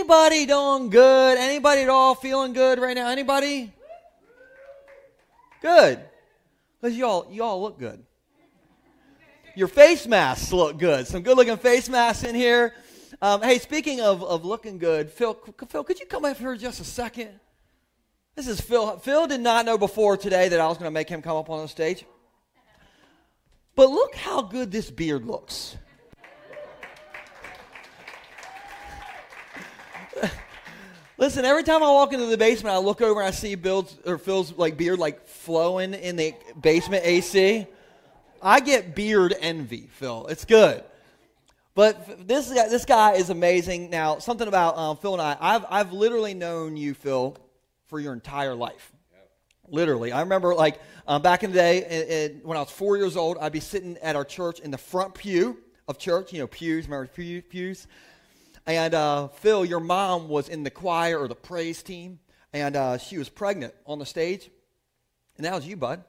Anybody doing good? Anybody at all feeling good right now? Anybody? Good. Because you all look good. Your face masks look good. Some good-looking face masks in here. Hey, speaking of looking good, Phil, could you come up here just a second? This is Phil. Phil did not know before today that I was going to make him come up on the stage. But look how good this beard looks. Listen, every time I walk into the basement, I look over and I see Phil's like beard like flowing in the basement AC. I get beard envy, Phil. It's good. But this guy is amazing. Now, something about Phil and I. I've literally known you, Phil, for your entire life. Yep. Literally. I remember like back in the day when I was 4 years old, I'd be sitting at our church in the front pew of church. You know, pews. Remember pews? And Phil, your mom was in the choir or the praise team, and she was pregnant on the stage. And that was you, bud.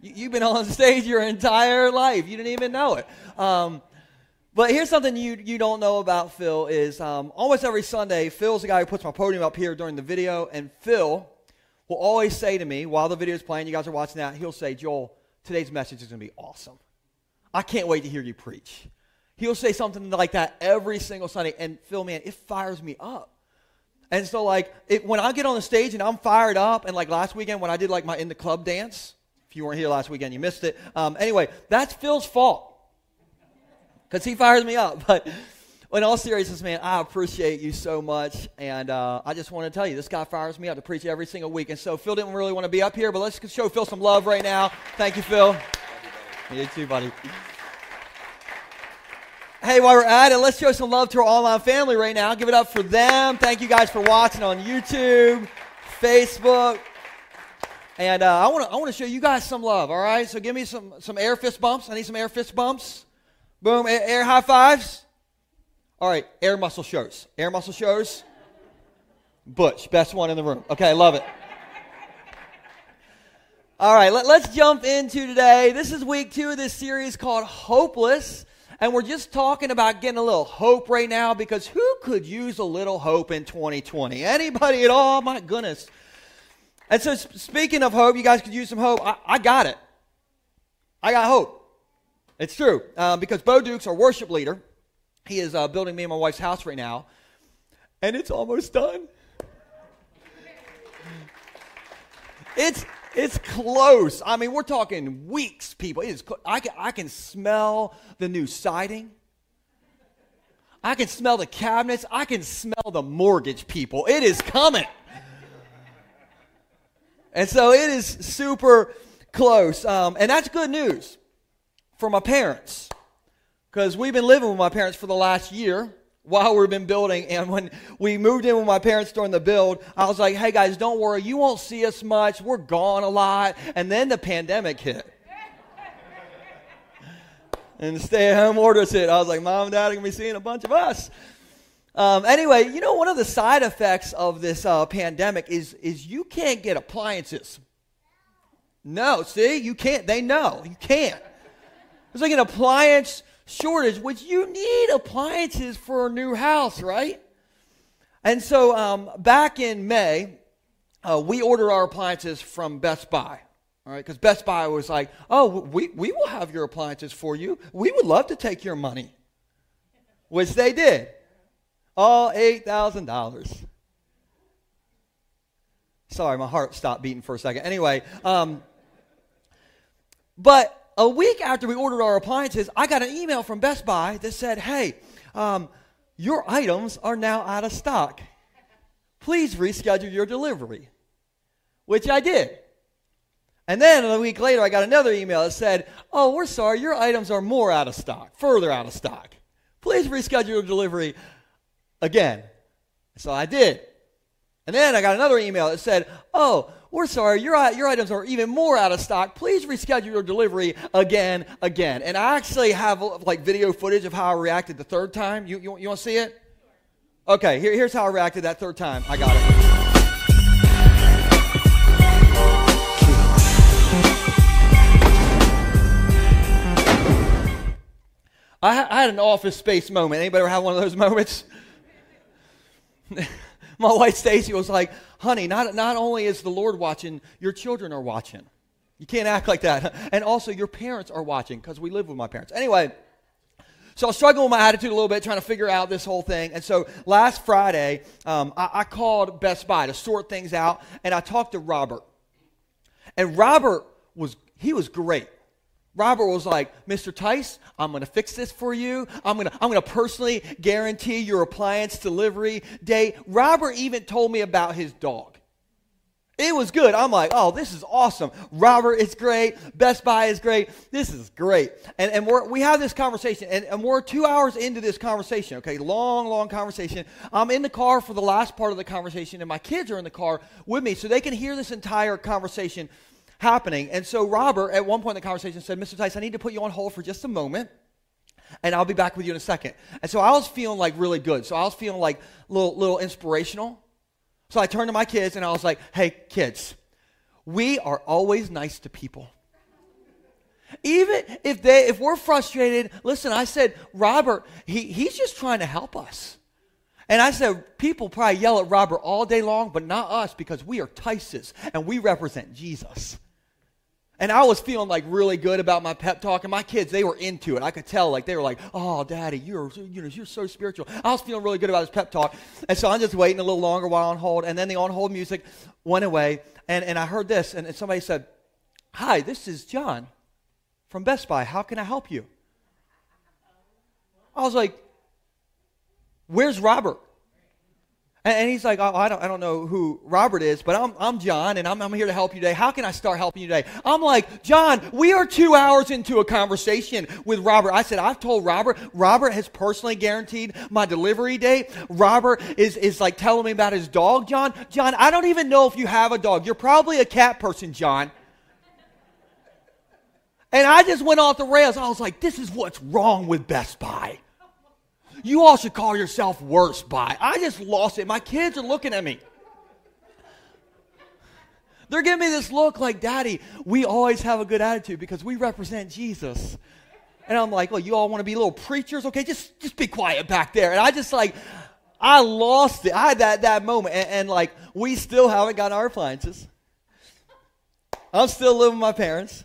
You've been on stage your entire life. You didn't even know it. But here's something you don't know about Phil is almost every Sunday, Phil's the guy who puts my podium up here during the video, and Phil will always say to me, while the video's playing, you guys are watching that, he'll say, Joel, today's message is going to be awesome. I can't wait to hear you preach. He'll say something like that every single Sunday, and Phil, man, it fires me up. And so, like, when I get on the stage and I'm fired up, and like last weekend when I did like my in the club dance, if you weren't here last weekend, you missed it. Anyway, that's Phil's fault because he fires me up. But in all seriousness, man, I appreciate you so much, and I just want to tell you, this guy fires me up to preach every single week. And so Phil didn't really want to be up here, but let's show Phil some love right now. Thank you, Phil. You too, buddy. Hey, while we're at it, let's show some love to our online family right now. Give it up for them. Thank you guys for watching on YouTube, Facebook. And I want to show you guys some love, all right? So give me some air fist bumps. I need some air fist bumps. Boom, air high fives. All right, air muscle shows. Air muscle shows. Butch, best one in the room. Okay, I love it. All right, let's jump into today. This is week 2 of this series called Hopeless. And we're just talking about getting a little hope right now because who could use a little hope in 2020? Anybody at all? My goodness. And so speaking of hope, you guys could use some hope. I got it. I got hope. It's true. Because Bo Duke's our worship leader. He is building me and my wife's house right now. And it's almost done. It's close. I mean, we're talking weeks, people. It is I can smell the new siding. I can smell the cabinets. I can smell the mortgage, people. It is coming. And so it is super close. And that's good news for my parents because we've been living with my parents for the last year while we've been building. And when we moved in with my parents during the build, I was like, hey, guys, don't worry. You won't see us much. We're gone a lot. And then the pandemic hit. And the stay-at-home orders hit. I was like, Mom and Dad are going to be seeing a bunch of us. Anyway, you know, one of the side effects of this pandemic is you can't get appliances. No, see, you can't. They know you can't. It's like an appliance shortage, which you need appliances for a new house, right? And so back in May, we ordered our appliances from Best Buy. All right, because Best Buy was like, oh, we will have your appliances for you. We would love to take your money, which they did. All $8,000. Sorry, my heart stopped beating for a second. Anyway, but a week after we ordered our appliances, I got an email from Best Buy that said, hey, your items are now out of stock. Please reschedule your delivery, which I did. And then a week later, I got another email that said, oh, we're sorry, your items are more out of stock, further out of stock. Please reschedule your delivery. Again, so I did. And then I got another email that said, oh, we're sorry, your items are even more out of stock. Please reschedule your delivery again. And I actually have like video footage of how I reacted the third time. You want to see it? Okay, here's how I reacted that third time. I got it. I had an Office Space moment. Anybody ever have one of those moments? My wife Stacy was like, honey, not only is the Lord watching, your children are watching. You can't act like that. And also your parents are watching, because we live with my parents. Anyway, so I was struggling with my attitude a little bit, trying to figure out this whole thing. And so last Friday, I called Best Buy to sort things out, and I talked to Robert. And Robert was great. Robert was like, Mr. Tice, I'm going to fix this for you. I'm going to personally guarantee your appliance delivery date. Robert even told me about his dog. It was good. I'm like, oh, this is awesome. Robert is great. Best Buy is great. This is great. And we have this conversation, and we're 2 hours into this conversation, okay? Long, long conversation. I'm in the car for the last part of the conversation, and my kids are in the car with me, so they can hear this entire conversation happening. And so Robert, at one point in the conversation, said, Mr. Tice, I need to put you on hold for just a moment, and I'll be back with you in a second. And so I was feeling like really good. So I was feeling like little inspirational. So I turned to my kids and I was like, hey, kids, we are always nice to people. Even if we're frustrated, listen, I said, Robert, he's just trying to help us. And I said, people probably yell at Robert all day long, but not us, because we are Tices and we represent Jesus. And I was feeling like really good about my pep talk, and my kids, they were into it. I could tell, like, they were like, oh, Daddy, you're so spiritual. I was feeling really good about this pep talk. And so I'm just waiting a little longer while on hold, and then the on hold music went away, and I heard this, and somebody said, hi, this is John from Best Buy. How can I help you? I was like, where's Robert? And he's like, oh, I don't know who Robert is, but I'm John, and I'm here to help you today. How can I start helping you today? I'm like, John, we are 2 hours into a conversation with Robert. I said, I've told Robert. Robert has personally guaranteed my delivery date. Robert is like telling me about his dog, John. John, I don't even know if you have a dog. You're probably a cat person, John. And I just went off the rails. I was like, this is what's wrong with Best Buy. You all should call yourself worse by. I just lost it. My kids are looking at me. They're giving me this look like, Daddy, we always have a good attitude because we represent Jesus. And I'm like, well, you all want to be little preachers? Okay, just be quiet back there. And I just like, I lost it. I had that moment. And like, we still haven't gotten our appliances. I'm still living with my parents.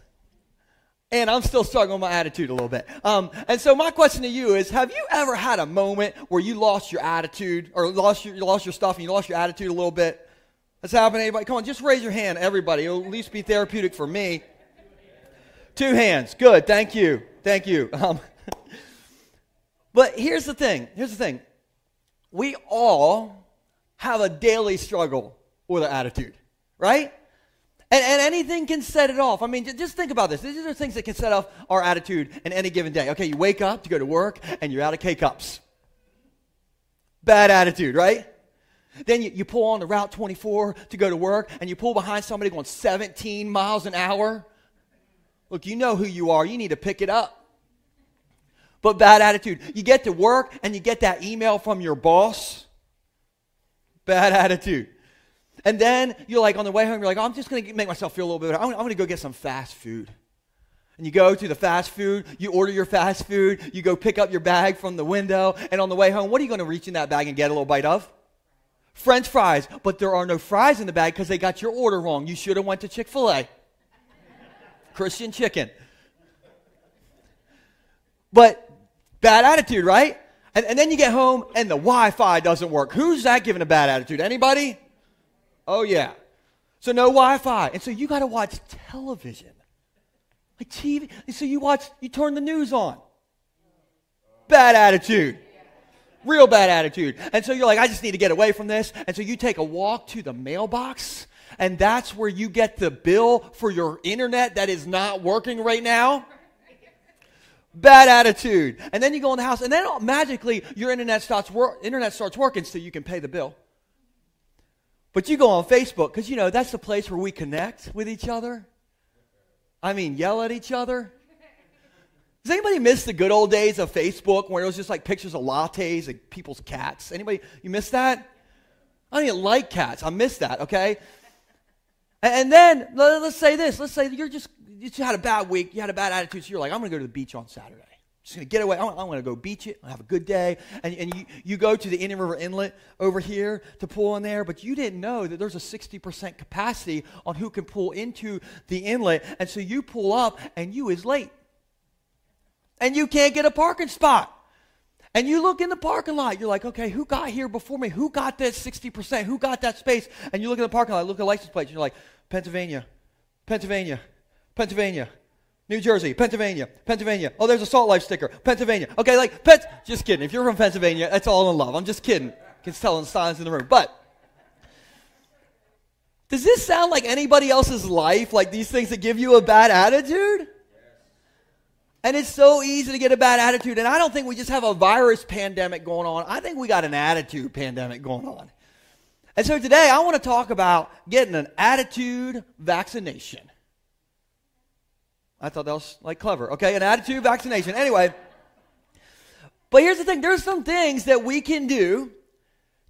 And I'm still struggling with my attitude a little bit. And so my question to you is, have you ever had a moment where you lost your attitude or lost your stuff and you lost your attitude a little bit? That's happened to anybody? Come on, just raise your hand, everybody. It'll at least be therapeutic for me. 2 hands. Good. Thank you. Thank you. But here's the thing. We all have a daily struggle with our attitude, right? And anything can set it off. I mean, just think about this. These are things that can set off our attitude in any given day. Okay, you wake up to go to work, and you're out of K-Cups. Bad attitude, right? Then you pull on to Route 24 to go to work, and you pull behind somebody going 17 miles an hour. Look, you know who you are. You need to pick it up. But bad attitude. You get to work, and you get that email from your boss. Bad attitude. And then you're like on the way home, you're like, oh, I'm just going to make myself feel a little bit better. I'm going to go get some fast food. And you go to the fast food, you order your fast food, you go pick up your bag from the window, and on the way home, what are you going to reach in that bag and get a little bite of? French fries. But there are no fries in the bag because they got your order wrong. You should have went to Chick-fil-A. Christian chicken. But bad attitude, right? And then you get home and the Wi-Fi doesn't work. Who's that giving a bad attitude? Anybody? Oh, yeah. So no Wi-Fi. And so you got to watch television. Like TV. And so you turn the news on. Bad attitude. Real bad attitude. And so you're like, I just need to get away from this. And so you take a walk to the mailbox. And that's where you get the bill for your internet that is not working right now. Bad attitude. And then you go in the house. And then magically your internet starts working so you can pay the bill. But you go on Facebook because, you know, that's the place where we connect with each other. I mean, yell at each other. Does anybody miss the good old days of Facebook where it was just like pictures of lattes and people's cats? Anybody, you miss that? I don't even like cats. I miss that, okay? And then let's say this. Let's say you just had a bad week. You had a bad attitude. So you're like, I'm going to go to the beach on Saturday. just going to get away. I want to go beach it. I'll have a good day. And you go to the Indian River Inlet over here to pull in there, but you didn't know that there's a 60% capacity on who can pull into the inlet. And so you pull up, and you is late. And you can't get a parking spot. And you look in the parking lot. You're like, okay, who got here before me? Who got that 60%? Who got that space? And you look in the parking lot, look at the license plates, and you're like, Pennsylvania, Pennsylvania, Pennsylvania, New Jersey, Pennsylvania, Pennsylvania. Oh, there's a Salt Life sticker, Pennsylvania. Okay, like, just kidding. If you're from Pennsylvania, that's all in love. I'm just kidding. I can tell in the silence in the room. But does this sound like anybody else's life, like these things that give you a bad attitude? And it's so easy to get a bad attitude. And I don't think we just have a virus pandemic going on. I think we got an attitude pandemic going on. And so today I want to talk about getting an attitude vaccination. I thought that was like clever. Okay, an attitude vaccination. Anyway, but here's the thing. There's some things that we can do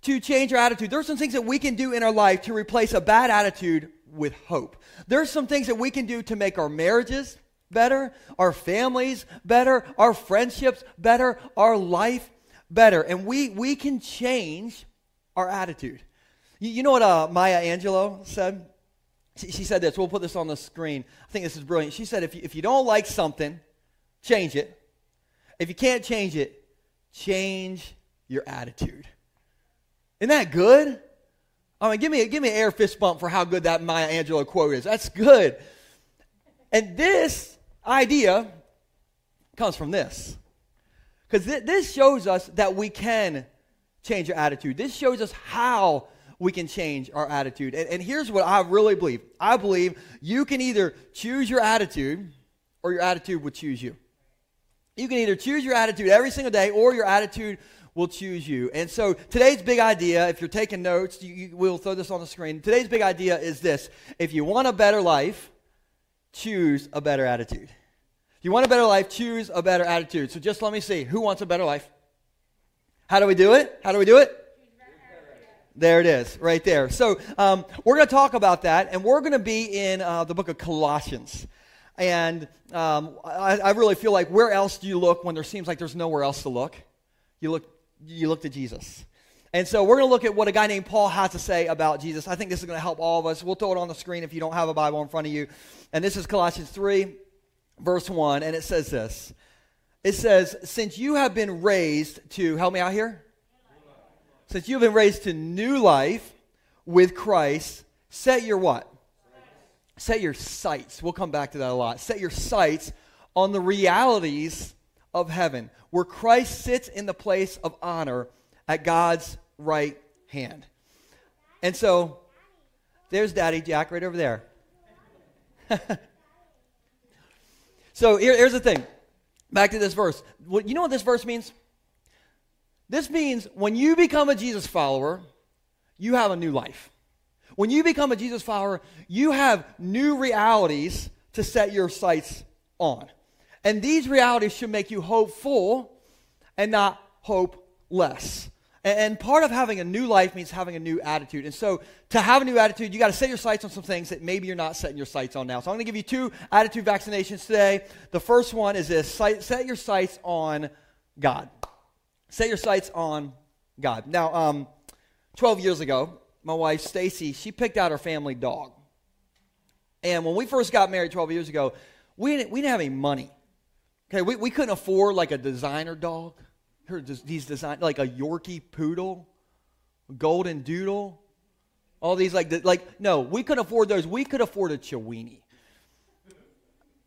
to change our attitude. There's some things that we can do in our life to replace a bad attitude with hope. There's some things that we can do to make our marriages better, our families better, our friendships better, our life better. And we can change our attitude. You know what Maya Angelou said? She said this. We'll put this on the screen. I think this is brilliant. She said, if you don't like something, change it. If you can't change it, change your attitude. Isn't that good? I mean, give me an air fist bump for how good that Maya Angelou quote is. That's good. And this idea comes from this, because this shows us that we can change our attitude. This shows us how we can change our attitude. And here's what I really believe. I believe you can either choose your attitude or your attitude will choose you. You can either choose your attitude every single day or your attitude will choose you. And so today's big idea, if you're taking notes, we'll throw this on the screen. Today's big idea is this. If you want a better life, choose a better attitude. If you want a better life, choose a better attitude. So just let me see. Who wants a better life? How do we do it? How do we do it? There it is, right there. So we're going to talk about that, and we're going to be in the book of Colossians. And I really feel like, where else do you look when there seems like there's nowhere else to look? You look to Jesus. And so we're going to look at what a guy named Paul has to say about Jesus. I think this is going to help all of us. We'll throw it on the screen if you don't have a Bible in front of you. And this is Colossians 3, verse 1, and it says this. It says, since you have been raised to, help me out here? Since you have been raised to new life with Christ, set your what? Set your sights. We'll come back to that a lot. Set your sights on the realities of heaven, where Christ sits in the place of honor at God's right hand. And so there's Daddy Jack right over there. So here's the thing. Back to this verse. Well, you know what this verse means? This means when you become a Jesus follower, you have a new life. When you become a Jesus follower, you have new realities to set your sights on. And these realities should make you hopeful and not hopeless. And part of having a new life means having a new attitude. And so to have a new attitude, you got to set your sights on some things that maybe you're not setting your sights on now. So I'm going to give you two attitude vaccinations today. The first one is this: set your sights on God. Set your sights on God. Now, 12 years ago, my wife, Stacy, she picked out her family dog. And when we first got married 12 years ago, we didn't have any money. Okay, we couldn't afford like a designer dog. These design, like a Yorkie poodle, golden doodle, all these like no, we couldn't afford those. We could afford a Chiweenie.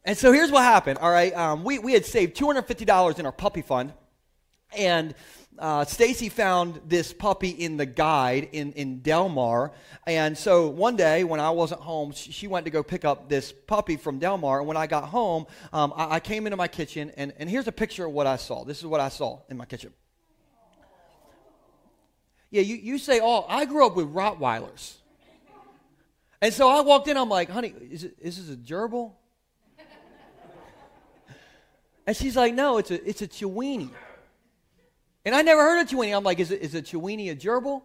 And so here's what happened. All right, we had saved $250 in our puppy fund, and Stacy found this puppy in the guide in Del Mar. And so one day when I wasn't home, she went to go pick up this puppy from Del Mar. And when I got home, I came into my kitchen, and here's a picture of what I saw. This is what I saw in my kitchen. Yeah, you say, oh, I grew up with Rottweilers. And so I walked in, I'm like, honey, is this a gerbil? And she's like, no, it's a Chiweenie. And I never heard of Chiweenie. I'm like, is a Chiweenie a gerbil?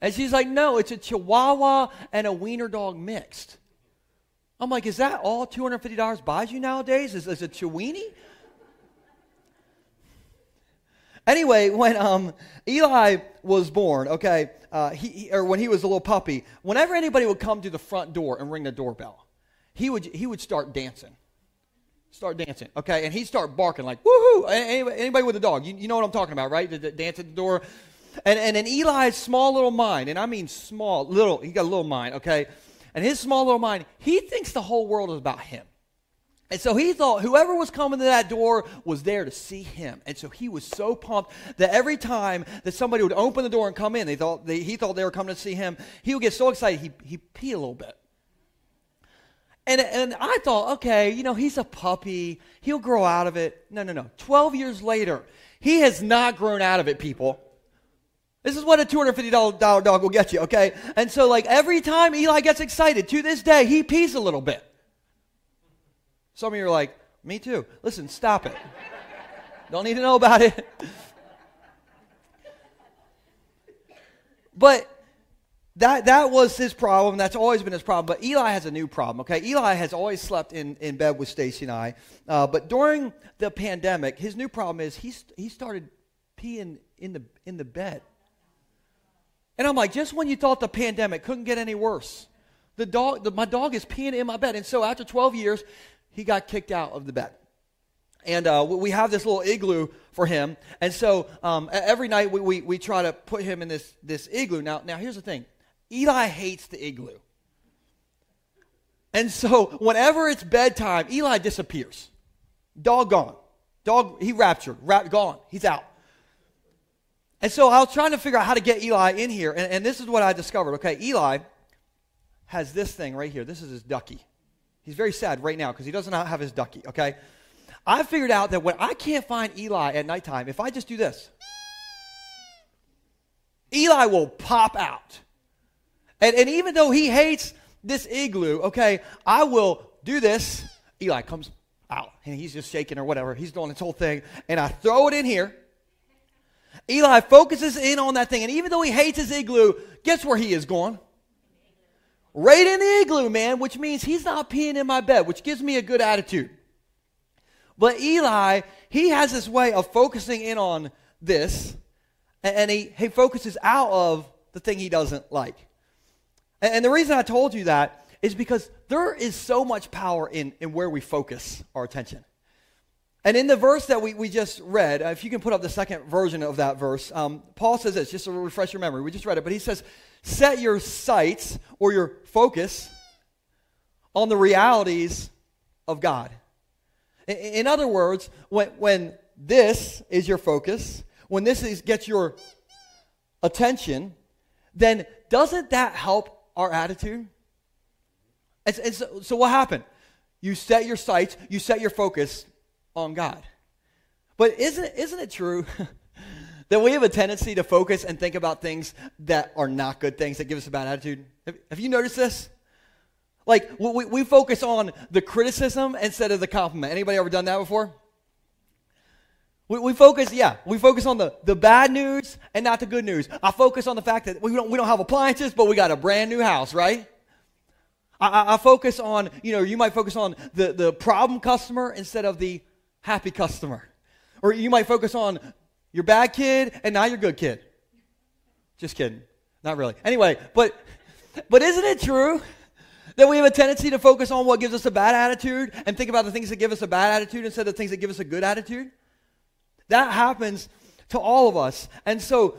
And she's like, no, it's a Chihuahua and a wiener dog mixed. I'm like, is that all $250 buys you nowadays? Is a Chiweenie? Anyway, when Eli was born, okay, when he was a little puppy, whenever anybody would come to the front door and ring the doorbell, he would start dancing. Start dancing, okay? And he'd start barking like, woo-hoo. Anybody with a dog, you know what I'm talking about, right? The dance at the door. And in Eli's small little mind, and I mean small, little, he got a little mind, okay? And his small little mind, he thinks the whole world is about him. And so he thought whoever was coming to that door was there to see him. And so he was so pumped that every time that somebody would open the door and come in, he thought they were coming to see him. He would get so excited, he'd pee a little bit. And I thought, okay, you know, he's a puppy. He'll grow out of it. No. 12 years later, he has not grown out of it, people. This is what a $250 dog will get you, okay? And so, like, every time Eli gets excited, to this day, he pees a little bit. Some of you are like, me too. Listen, stop it. Don't need to know about it. But that was his problem. That's always been his problem. But Eli has a new problem, okay? Eli has always slept in bed with Stacy and I. But during the pandemic, his new problem is he started peeing in the bed. And I'm like, just when you thought the pandemic couldn't get any worse, my dog is peeing in my bed. And so after 12 years, he got kicked out of the bed. And we have this little igloo for him. And so every night we try to put him in this igloo. Now here's the thing. Eli hates the igloo. And so whenever it's bedtime, Eli disappears. Dog gone. Dog, he raptured. Gone. He's out. And so I was trying to figure out how to get Eli in here, and this is what I discovered. Okay, Eli has this thing right here. This is his ducky. He's very sad right now because he does not have his ducky, okay? I figured out that when I can't find Eli at nighttime, if I just do this, Eli will pop out. And even though he hates this igloo, okay, I will do this. Eli comes out, and he's just shaking or whatever. He's doing this whole thing, and I throw it in here. Eli focuses in on that thing, and even though he hates his igloo, guess where he is going? Right in the igloo, man, which means he's not peeing in my bed, which gives me a good attitude. But Eli, he has this way of focusing in on this, and he focuses out of the thing he doesn't like. And the reason I told you that is because there is so much power in where we focus our attention. And in the verse that we just read, if you can put up the second version of that verse, Paul says this, just to refresh your memory. We just read it, but he says, set your sights or your focus on the realities of God. In other words, when this is your focus, when this gets your attention, then doesn't that help our attitude? And so what happened? You set your sights, you set your focus on God. But isn't it true that we have a tendency to focus and think about things that are not good things, that give us a bad attitude? Have you noticed this? Like, we focus on the criticism instead of the compliment. Anybody ever done that before? We focus on the bad news and not the good news. I focus on the fact that we don't have appliances, but we got a brand new house, right? I focus on, you know, you might focus on the problem customer instead of the happy customer. Or you might focus on your bad kid and not your good kid. Just kidding. Not really. Anyway, but isn't it true that we have a tendency to focus on what gives us a bad attitude and think about the things that give us a bad attitude instead of the things that give us a good attitude? That happens to all of us. And so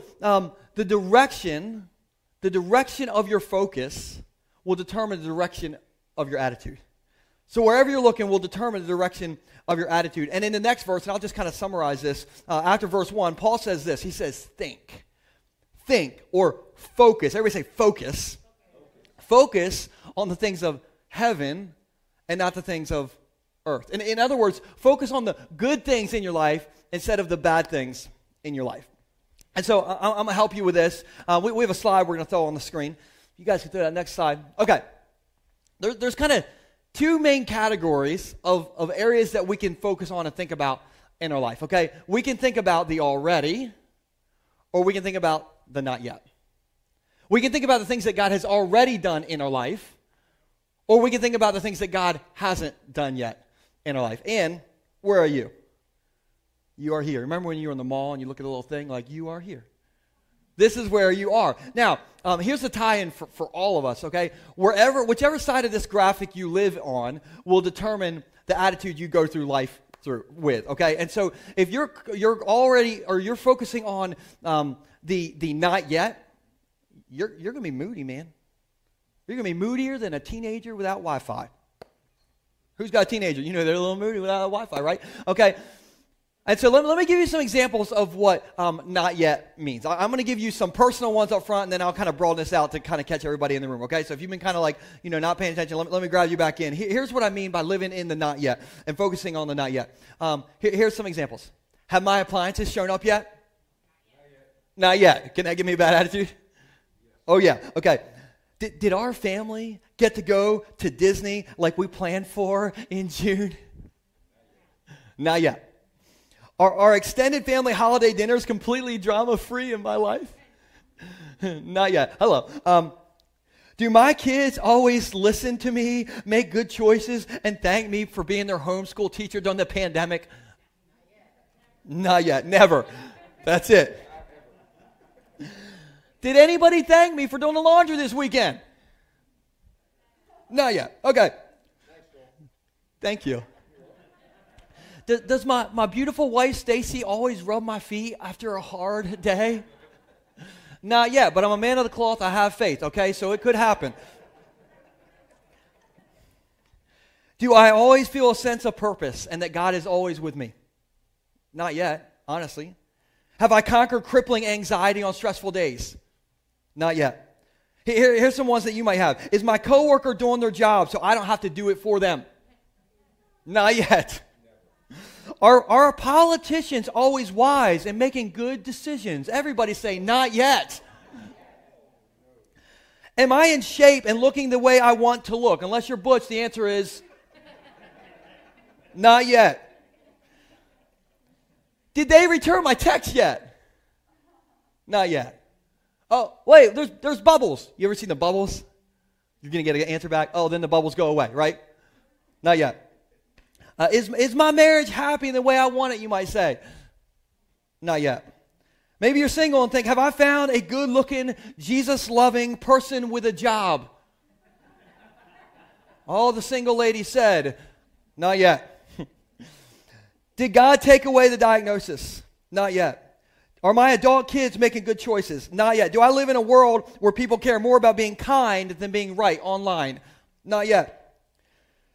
the direction of your focus will determine the direction of your attitude. So wherever you're looking will determine the direction of your attitude. And in the next verse, and I'll just kind of summarize this, after verse 1, Paul says this. He says, think. Think, or focus. Everybody say focus. Focus on the things of heaven and not the things of earth. And in other words, focus on the good things in your life instead of the bad things in your life. And so I'm going to help you with this. We have a slide we're going to throw on the screen. You guys can throw that next slide. Okay. There's kind of two main categories of areas that we can focus on and think about in our life, okay? We can think about the already, or we can think about the not yet. We can think about the things that God has already done in our life, or we can think about the things that God hasn't done yet in our life. And where are you? You are here. Remember when you were in the mall and you look at the little thing like, you are here. This is where you are. Now, here's the tie-in for all of us, okay? Whichever side of this graphic you live on will determine the attitude you go through life with, okay? And so if you're focusing on the not yet, you're going to be moody, man. You're going to be moodier than a teenager without Wi-Fi. Who's got a teenager? You know they're a little moody without Wi-Fi, right? Okay. And so let me give you some examples of what not yet means. I'm going to give you some personal ones up front, and then I'll kind of broaden this out to kind of catch everybody in the room, okay? So if you've been kind of like, you know, not paying attention, let me grab you back in. Here's what I mean by living in the not yet and focusing on the not yet. Here's some examples. Have my appliances shown up yet? Not yet. Not yet. Can that give me a bad attitude? Yeah. Oh, yeah. Okay. Did our family get to go to Disney like we planned for in June? Not yet. Are extended family holiday dinners completely drama-free in my life? Not yet. Hello. Do my kids always listen to me, make good choices, and thank me for being their homeschool teacher during the pandemic? Not yet. Never. That's it. Did anybody thank me for doing the laundry this weekend? Not yet. Okay. Thank you. Does my beautiful wife, Stacy, always rub my feet after a hard day? Not yet, but I'm a man of the cloth. I have faith, okay? So it could happen. Do I always feel a sense of purpose and that God is always with me? Not yet, honestly. Have I conquered crippling anxiety on stressful days? Not yet. Here's some ones that you might have. Is my coworker doing their job so I don't have to do it for them? Not yet. Are politicians always wise and making good decisions? Everybody say, not yet. Am I in shape and looking the way I want to look? Unless you're Butch, the answer is not yet. Did they return my text yet? Not yet. Oh, wait, there's bubbles. You ever seen the bubbles? You're going to get an answer back. Oh, then the bubbles go away, right? Not yet. Is my marriage happy in the way I want it, you might say? Not yet. Maybe you're single and think, have I found a good-looking, Jesus-loving person with a job? All the single ladies said, not yet. Did God take away the diagnosis? Not yet. Are my adult kids making good choices? Not yet. Do I live in a world where people care more about being kind than being right online? Not yet.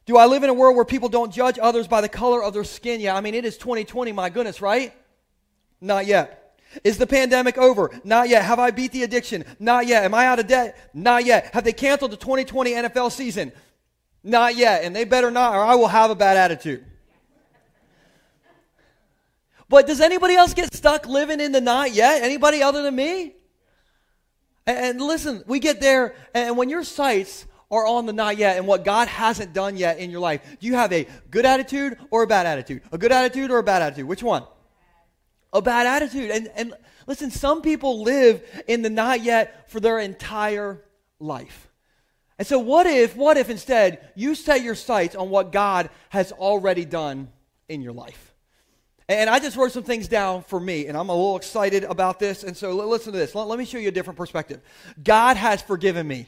Do I live in a world where people don't judge others by the color of their skin yet? I mean, it is 2020, my goodness, right? Not yet. Is the pandemic over? Not yet. Have I beat the addiction? Not yet. Am I out of debt? Not yet. Have they canceled the 2020 NFL season? Not yet. And they better not, or I will have a bad attitude. But does anybody else get stuck living in the not yet? Anybody other than me? And listen, we get there, and when your sights are on the not yet and what God hasn't done yet in your life. Do you have a good attitude or a bad attitude? A good attitude or a bad attitude? Which one? A bad attitude. And listen, some people live in the not yet for their entire life. And so what if instead you set your sights on what God has already done in your life? And I just wrote some things down for me, and I'm a little excited about this, and so listen to this. Let me show you a different perspective. God has forgiven me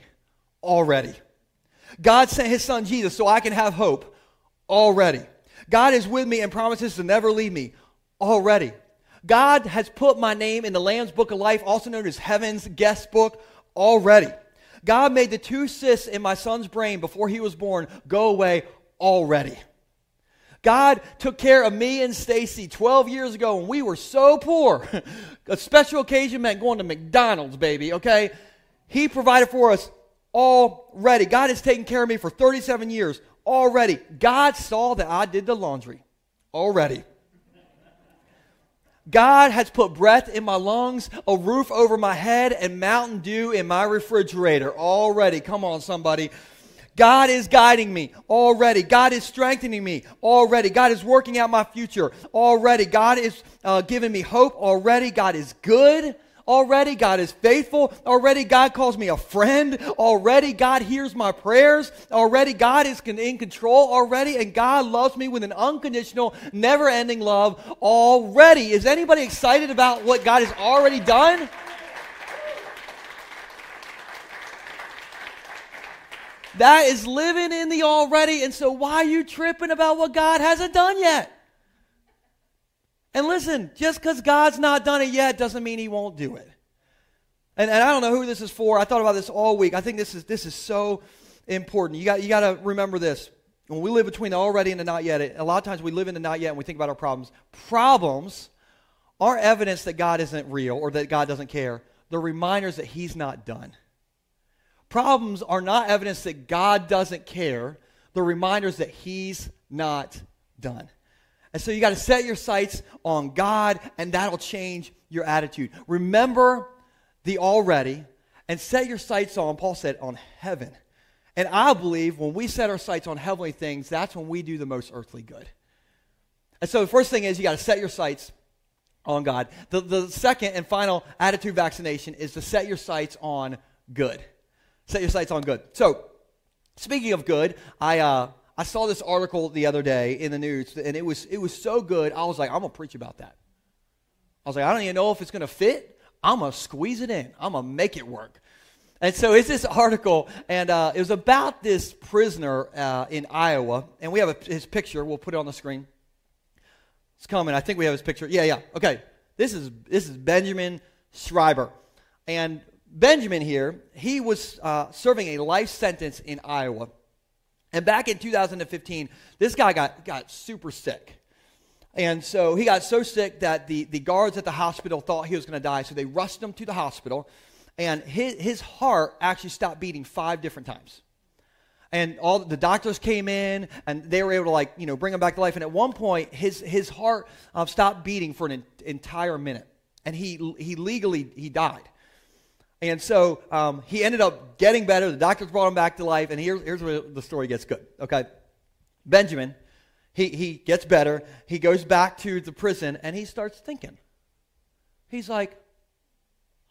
already. God sent his son Jesus so I can have hope already. God is with me and promises to never leave me already. God has put my name in the Lamb's Book of Life, also known as Heaven's Guest Book, already. God made the two cysts in my son's brain before he was born go away already. God took care of me and Stacy 12 years ago when we were so poor. A special occasion meant going to McDonald's, baby, okay? He provided for us already. God has taken care of me for 37 years already. God saw that I did the laundry already. God has put breath in my lungs, a roof over my head, and Mountain Dew in my refrigerator already. Come on, somebody. God is guiding me already. God is strengthening me already. God is working out my future already. God is giving me hope already. God is good Already God is faithful. Already God calls me a friend. Already God hears my prayers. Already God is in control already. And God loves me with an unconditional, never-ending love already. Is anybody excited about what God has already done? That is living in the already. And so why are you tripping about what God hasn't done yet? And listen, just because God's not done it yet doesn't mean he won't do it. And I don't know who this is for. I thought about this all week. I think this is so important. You got to remember this. When we live between the already and the not yet, a lot of times we live in the not yet and we think about our problems. Problems are evidence that God isn't real or that God doesn't care. They're reminders that he's not done. Problems are not evidence that God doesn't care. They're reminders that he's not done. And so you got to set your sights on God, and that'll change your attitude. Remember the already and set your sights on, Paul said, on heaven. And I believe when we set our sights on heavenly things, that's when we do the most earthly good. And so the first thing is you got to set your sights on God. The second and final attitude vaccination is to set your sights on good. Set your sights on good. So, speaking of good, I saw this article the other day in the news, and it was so good, I was like, I'm going to preach about that. I was like, I don't even know if it's going to fit. I'm going to squeeze it in. I'm going to make it work. And so it's this article, and it was about this prisoner in Iowa, and we have his picture. We'll put it on the screen. It's coming. I think we have his picture. Yeah. Okay. This is Benjamin Schreiber, and Benjamin here, he was serving a life sentence in Iowa. And back in 2015, this guy got super sick. And so he got so sick that the guards at the hospital thought he was going to die, so they rushed him to the hospital. And his heart actually stopped beating 5 different times. And all the doctors came in, and they were able to, like, you know, bring him back to life. And at one point, his heart stopped beating for an entire minute. And he legally died. And so he ended up getting better. The doctors brought him back to life. And here's where the story gets good. Okay, Benjamin, he gets better. He goes back to the prison, and he starts thinking. He's like,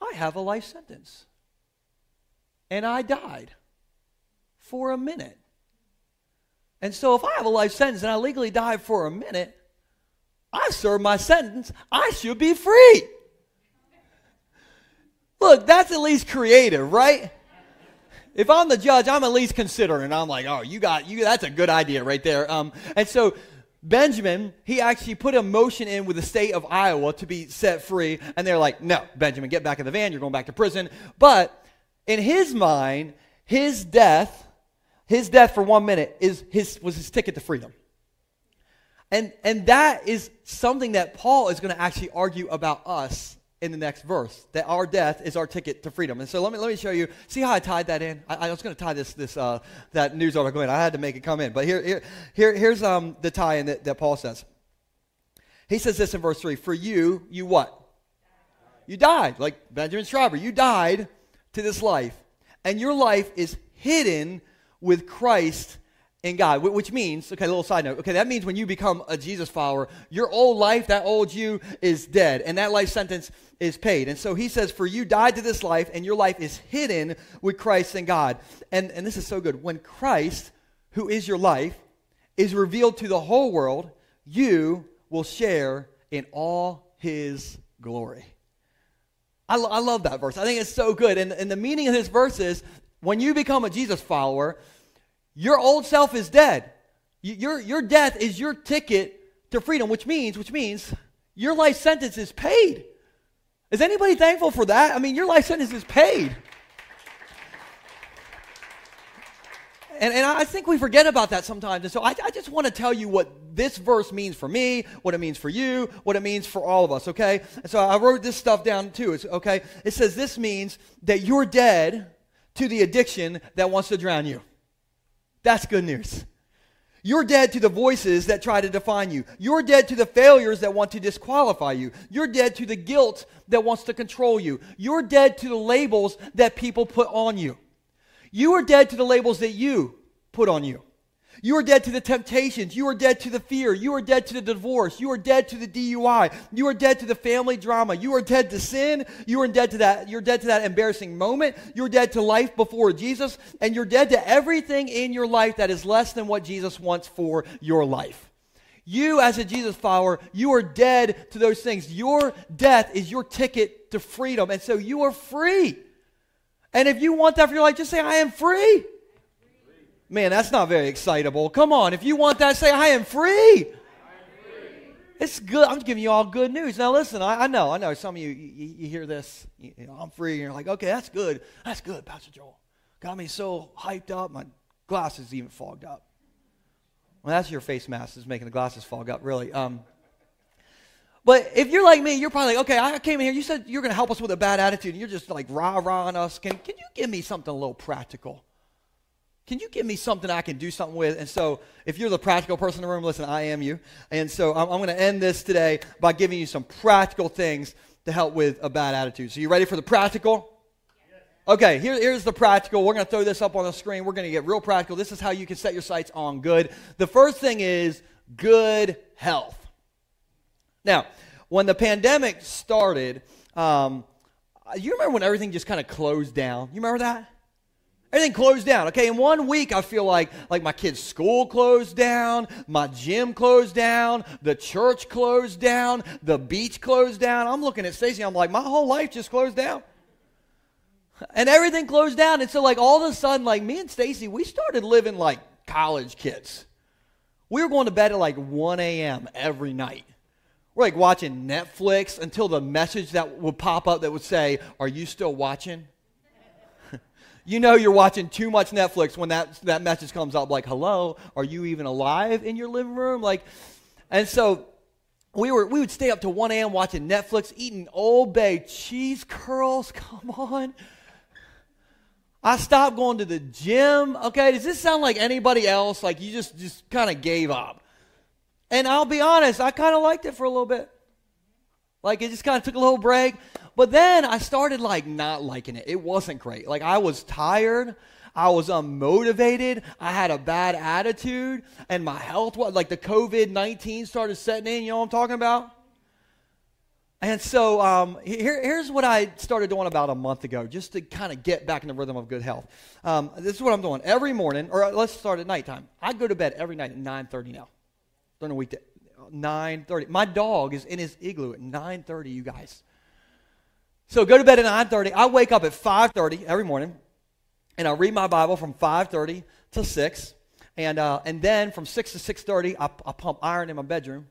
I have a life sentence, and I died for a minute. And so if I have a life sentence and I legally died for a minute, I served my sentence. I should be free. Look, that's at least creative, right? If I'm the judge, I'm at least considering. I'm like, oh, you. That's a good idea right there. And so Benjamin, he actually put a motion in with the state of Iowa to be set free. And they're like, no, Benjamin, get back in the van. You're going back to prison. But in his mind, his death for 1 minute was his ticket to freedom. And that is something that Paul is going to actually argue about us in the next verse, that our death is our ticket to freedom. And so let me show you. See how I tied that in? I was going to tie this that news article in. I had to make it come in. But here's the tie-in that Paul says. He says this in verse 3. For you what? You died. Like Benjamin Schreiber, you died to this life. And your life is hidden with Christ in God, which means, okay, a little side note, okay, that means when you become a Jesus follower, your old life, that old you is dead, and that life sentence is paid. And so he says, for you died to this life, and your life is hidden with Christ in God. And this is so good. When Christ, who is your life, is revealed to the whole world, you will share in all his glory. I love that verse. I think it's so good. And the meaning of this verse is, when you become a Jesus follower, your old self is dead. Your death is your ticket to freedom, which means your life sentence is paid. Is anybody thankful for that? I mean, your life sentence is paid. And I think we forget about that sometimes. And so I just want to tell you what this verse means for me, what it means for you, what it means for all of us, okay? And so I wrote this stuff down too, okay? It says this means that you're dead to the addiction that wants to drown you. That's good news. You're dead to the voices that try to define you. You're dead to the failures that want to disqualify you. You're dead to the guilt that wants to control you. You're dead to the labels that people put on you. You are dead to the labels that you put on you. You are dead to the temptations. You are dead to the fear. You are dead to the divorce. You are dead to the DUI. You are dead to the family drama. You are dead to sin. You are dead to that. You're dead to that embarrassing moment. You're dead to life before Jesus. And you're dead to everything in your life that is less than what Jesus wants for your life. You, as a Jesus follower, you are dead to those things. Your death is your ticket to freedom. And so you are free. And if you want that for your life, just say, I am free. Man, that's not very excitable. Come on, if you want that, say, I am free. I am free. It's good. I'm giving you all good news. Now listen, I know. Some of you, you hear this, I'm free, and you're like, okay, that's good. That's good, Pastor Joel. Got me so hyped up, my glasses even fogged up. Well, that's your face mask is making the glasses fog up, really. But if you're like me, you're probably like, okay, I came in here, you said you're going to help us with a bad attitude, and you're just like rah-rah on us. Can you give me something a little practical? Can you give me something I can do something with? And so if you're the practical person in the room, listen, I am you. And so I'm going to end this today by giving you some practical things to help with a bad attitude. So you ready for the practical? Yes. Okay, here's the practical. We're going to throw this up on the screen. We're going to get real practical. This is how you can set your sights on good. The first thing is good health. Now, when the pandemic started, you remember when everything just kind of closed down? You remember that? Everything closed down, okay? In 1 week, I feel like my kids' school closed down, my gym closed down, the church closed down, the beach closed down. I'm looking at Stacy, I'm like, my whole life just closed down. And everything closed down. And so, all of a sudden, me and Stacy, we started living like college kids. We were going to bed at 1 a.m. every night. We're watching Netflix until the message that would pop up that would say, are you still watching? You know you're watching too much Netflix when that message comes up like, hello, are you even alive in your living room? And so we would stay up to 1 a.m. watching Netflix, eating Old Bay cheese curls. Come on. I stopped going to the gym. Okay, does this sound like anybody else? You just kind of gave up. And I'll be honest, I kind of liked it for a little bit. It just kind of took a little break. But then I started, not liking it. It wasn't great. I was tired. I was unmotivated. I had a bad attitude. And my health was, the COVID-19 started setting in. You know what I'm talking about? And so here's what I started doing about a month ago, just to kind of get back in the rhythm of good health. This is what I'm doing. Every morning, or let's start at nighttime. I go to bed every night at 9:30 now. During the weekday, 9:30. My dog is in his igloo at 9:30, you guys. So go to bed at 9:30. I wake up at 5:30 every morning, and I read my Bible from 5:30 to 6. And then from 6 to 6:30, I pump iron in my bedroom.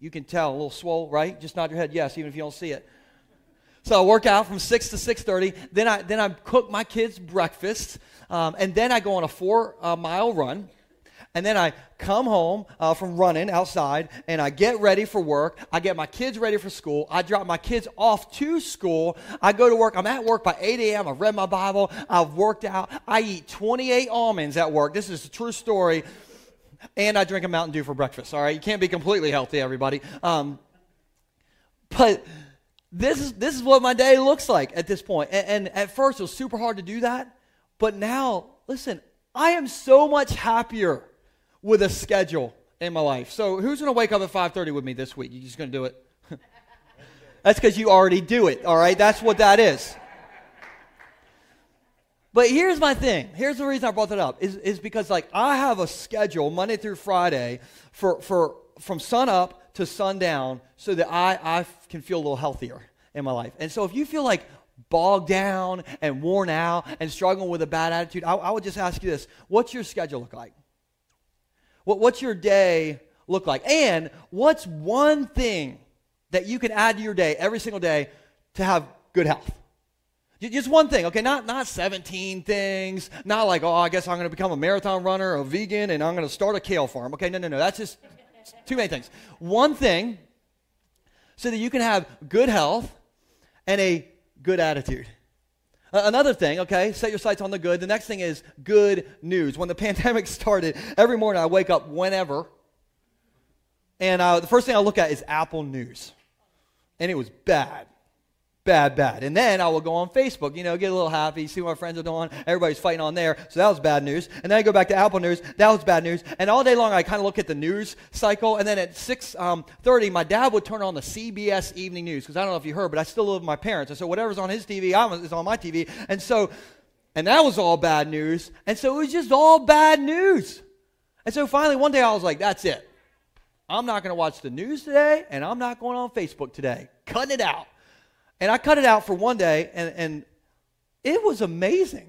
You can tell, a little swole, right? Just nod your head yes, even if you don't see it. So I work out from 6 to 6:30. Then I cook my kids breakfast, and then I go on a 4-mile run. And then I come home from running outside, and I get ready for work. I get my kids ready for school. I drop my kids off to school. I go to work. I'm at work by 8 a.m. I've read my Bible. I've worked out. I eat 28 almonds at work. This is a true story. And I drink a Mountain Dew for breakfast, all right? You can't be completely healthy, everybody. But this is what my day looks like at this point. And at first, it was super hard to do that. But now, listen, I am so much happier with a schedule in my life. So who's going to wake up at 5:30 with me this week? You just going to do it? That's because you already do it, all right? That's what that is. But here's my thing. Here's the reason I brought that up is because, I have a schedule Monday through Friday from sun up to sundown so that I can feel a little healthier in my life. And so if you feel, bogged down and worn out and struggling with a bad attitude, I would just ask you this. What's your schedule look like? What's your day look like? And what's one thing that you can add to your day every single day to have good health? Just one thing, okay? Not 17 things. Not I guess I'm going to become a marathon runner, a vegan, and I'm going to start a kale farm. Okay, no. That's just too many things. One thing so that you can have good health and a good attitude. Another thing, okay, set your sights on the good. The next thing is good news. When the pandemic started, every morning I wake up whenever, and the first thing I look at is Apple News, and it was bad. bad. And then I will go on Facebook, you know, get a little happy, see what my friends are doing. Everybody's fighting on there. So that was bad news. And then I go back to Apple News. That was bad news. And all day long, I kind of look at the news cycle. And then at 6:30, my dad would turn on the CBS Evening News, because I don't know if you heard, but I still live with my parents. And so whatever's on his TV is on my TV. And that was all bad news. And so it was just all bad news. And so finally, one day, I was like, that's it. I'm not going to watch the news today, and I'm not going on Facebook today. Cutting it out. And I cut it out for one day, and it was amazing.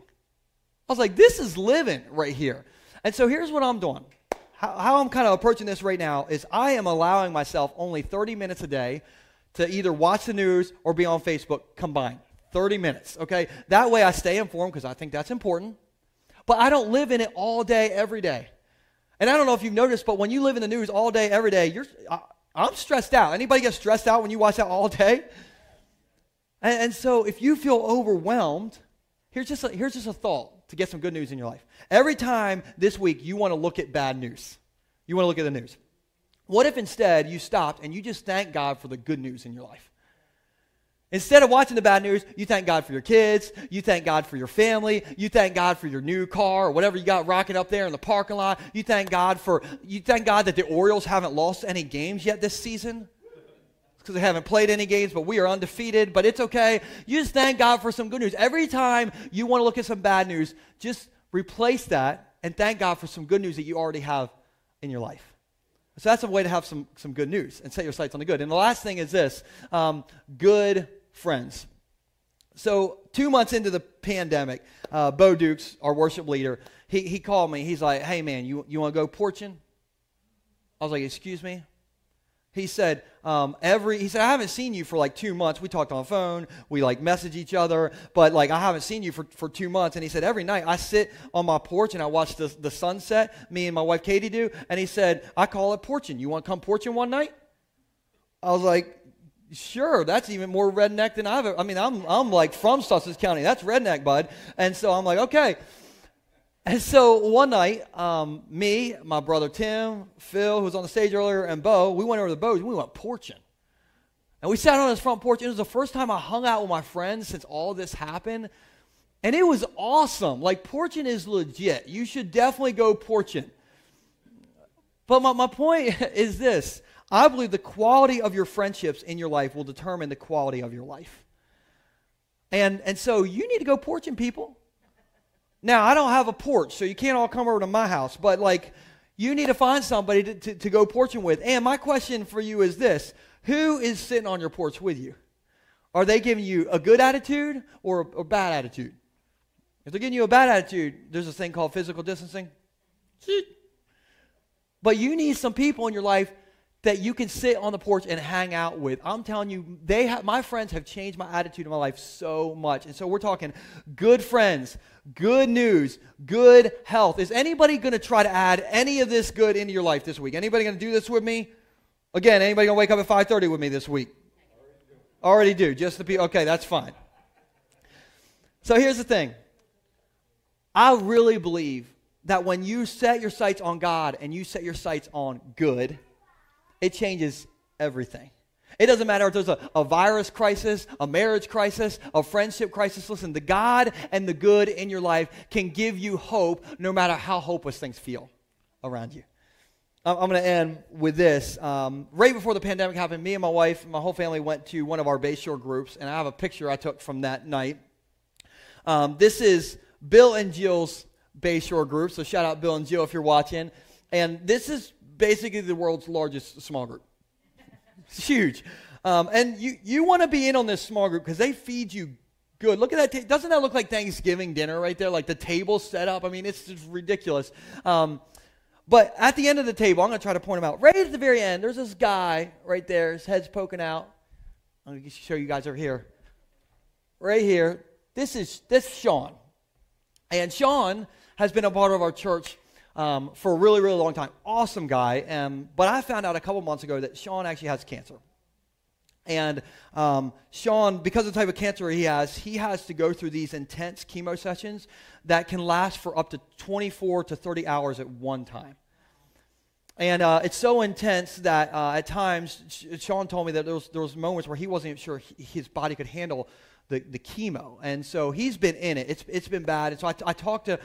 I was like, this is living right here. And so here's what I'm doing. How I'm kind of approaching this right now is I am allowing myself only 30 minutes a day to either watch the news or be on Facebook combined. 30 minutes, okay? That way I stay informed, because I think that's important. But I don't live in it all day, every day. And I don't know if you've noticed, but when you live in the news all day, every day, I'm stressed out. Anybody get stressed out when you watch that all day? And so if you feel overwhelmed, here's just a thought to get some good news in your life. Every time this week you want to look at bad news, you want to look at the news. What if instead you stopped and you just thank God for the good news in your life? Instead of watching the bad news, you thank God for your kids, you thank God for your family, you thank God for your new car or whatever you got rocking up there in the parking lot. You thank God that the Orioles haven't lost any games yet this season, because they haven't played any games, but we are undefeated, but it's okay. You just thank God for some good news. Every time you want to look at some bad news, just replace that and thank God for some good news that you already have in your life. So that's a way to have some good news and set your sights on the good. And the last thing is this, good friends. So 2 months into the pandemic, Bo Duke, our worship leader, he called me. He's like, hey, man, you want to go porching? I was like, excuse me? He said, I haven't seen you for like 2 months. We talked on the phone. We like message each other. But like, I haven't seen you for 2 months. And he said, every night I sit on my porch and I watch the sunset, me and my wife Katie do. And he said, I call it porching. You want to come porching one night? I was like, sure. That's even more redneck than I've ever. I mean, I'm like from Sussex County. That's redneck, bud. And so I'm like, okay. And so one night, me, my brother Tim, Phil, who was on the stage earlier, and Bo, we went over to Bo's and we went porching. And we sat on his front porch. It was the first time I hung out with my friends since all this happened. And it was awesome. Like, porching is legit. You should definitely go porching. But my point is this. I believe the quality of your friendships in your life will determine the quality of your life. And so you need to go porching, people. Now, I don't have a porch, so you can't all come over to my house, but like, you need to find somebody to go porching with. And my question for you is this: who is sitting on your porch with you? Are they giving you a good attitude or a bad attitude? If they're giving you a bad attitude, there's a thing called physical distancing. But you need some people in your life that you can sit on the porch and hang out with. I'm telling you, my friends have changed my attitude in my life so much. And so we're talking good friends, good news, good health. Is anybody going to try to add any of this good into your life this week? Anybody going to do this with me? Again, anybody going to wake up at 5:30 with me this week? Already do. Just the people. Okay, that's fine. So here's the thing. I really believe that when you set your sights on God and you set your sights on good, it changes everything. It doesn't matter if there's a virus crisis, a marriage crisis, a friendship crisis. Listen, the God and the good in your life can give you hope no matter how hopeless things feel around you. I'm going to end with this. Right before the pandemic happened, me and my wife and my whole family went to one of our Bayshore groups, and I have a picture I took from that night. This is Bill and Jill's Bayshore group, so shout out Bill and Jill if you're watching. And this is basically the world's largest small group. It's huge. And you want to be in on this small group because they feed you good. Look at that. Doesn't that look like Thanksgiving dinner right there? Like the table set up. I mean, it's just ridiculous. But at the end of the table, I'm going to try to point them out. Right at the very end, there's this guy right there. His head's poking out. I'm going to show you guys over here. Right here. This is Sean. And Sean has been a part of our church for a really, really long time. Awesome guy. But I found out a couple months ago that Sean actually has cancer. And Sean, because of the type of cancer he has to go through these intense chemo sessions that can last for up to 24 to 30 hours at one time. And it's so intense that at times, Sean told me that there was moments where he wasn't even sure his body could handle the chemo. And so he's been in it. It's been bad. And so I talked to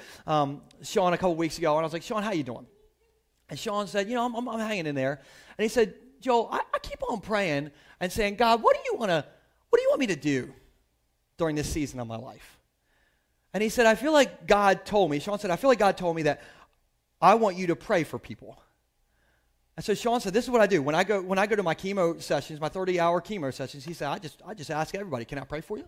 Sean a couple weeks ago, and I was like, Sean, how you doing? And Sean said, you know, I'm hanging in there. And he said, Joel, I keep on praying and saying, God, what do you want me to do during this season of my life? And he said, I feel like God told me, Sean said, I feel like God told me that I want you to pray for people. And so Sean said, this is what I do. When I go to my chemo sessions, my 30-hour chemo sessions, he said, I just ask everybody, can I pray for you?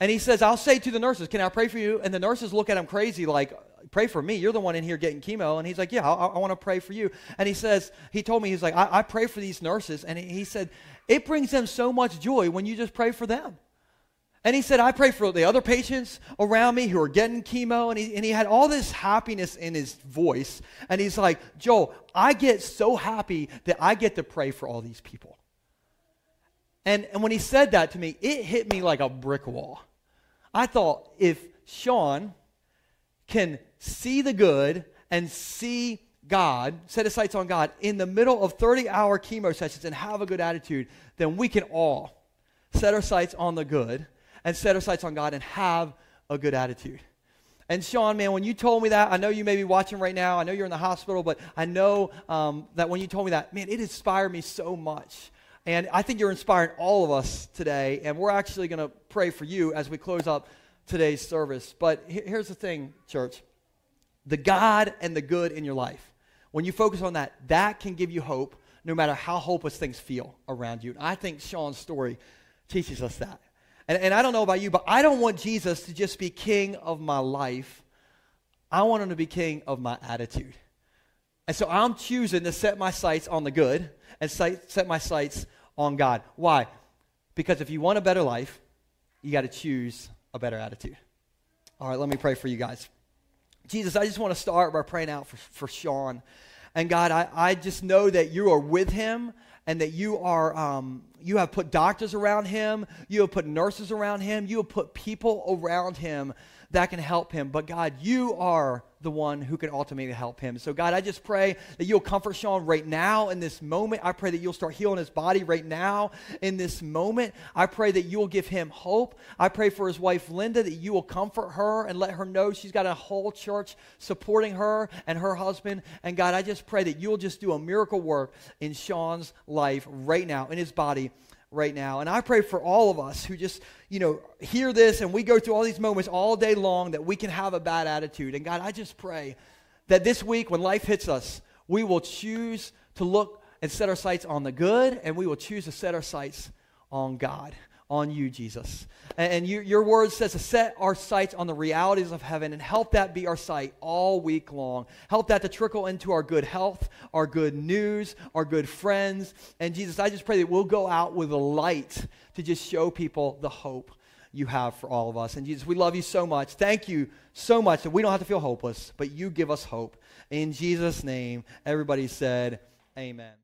And he says, I'll say to the nurses, can I pray for you? And the nurses look at him crazy like, pray for me? You're the one in here getting chemo. And he's like, yeah, I want to pray for you. And he says, he told me, he's like, I pray for these nurses. And he said, it brings them so much joy when you just pray for them. And he said, I pray for the other patients around me who are getting chemo. And he had all this happiness in his voice. And he's like, Joel, I get so happy that I get to pray for all these people. And when he said that to me, it hit me like a brick wall. I thought, if Sean can see the good and see God, set his sights on God, in the middle of 30-hour chemo sessions and have a good attitude, then we can all set our sights on the good and set our sights on God and have a good attitude. And Sean, man, when you told me that, I know you may be watching right now. I know you're in the hospital, but I know that when you told me that, man, it inspired me so much. And I think you're inspiring all of us today, and we're actually going to pray for you as we close up today's service. But here's the thing, church. The God and the good in your life, when you focus on that, that can give you hope no matter how hopeless things feel around you. And I think Sean's story teaches us that. And I don't know about you, but I don't want Jesus to just be king of my life. I want him to be king of my attitude. And so I'm choosing to set my sights on the good and set my sights on God. Why? Because if you want a better life, you got to choose a better attitude. All right, let me pray for you guys. Jesus, I just want to start by praying out for Sean. And God, I just know that you are with him, and that you are, you have put doctors around him, you have put nurses around him, you have put people around him that can help him. But God, you are the one who can ultimately help him. So God, I just pray that you'll comfort Sean right now in this moment. I pray that you'll start healing his body right now in this moment. I pray that you'll give him hope. I pray for his wife, Linda, that you will comfort her and let her know she's got a whole church supporting her and her husband. And God, I just pray that you'll just do a miracle work in Sean's life right now, in his body right now. And I pray for all of us who just, you know, hear this and we go through all these moments all day long that we can have a bad attitude. And God, I just pray that this week when life hits us, we will choose to look and set our sights on the good, and we will choose to set our sights on God, on you, Jesus. And your word says to set our sights on the realities of heaven, and help that be our sight all week long. Help that to trickle into our good health, our good news, our good friends. And Jesus, I just pray that we'll go out with a light to just show people the hope you have for all of us. And Jesus, we love you so much. Thank you so much that we don't have to feel hopeless, but you give us hope. In Jesus' name, everybody said, amen.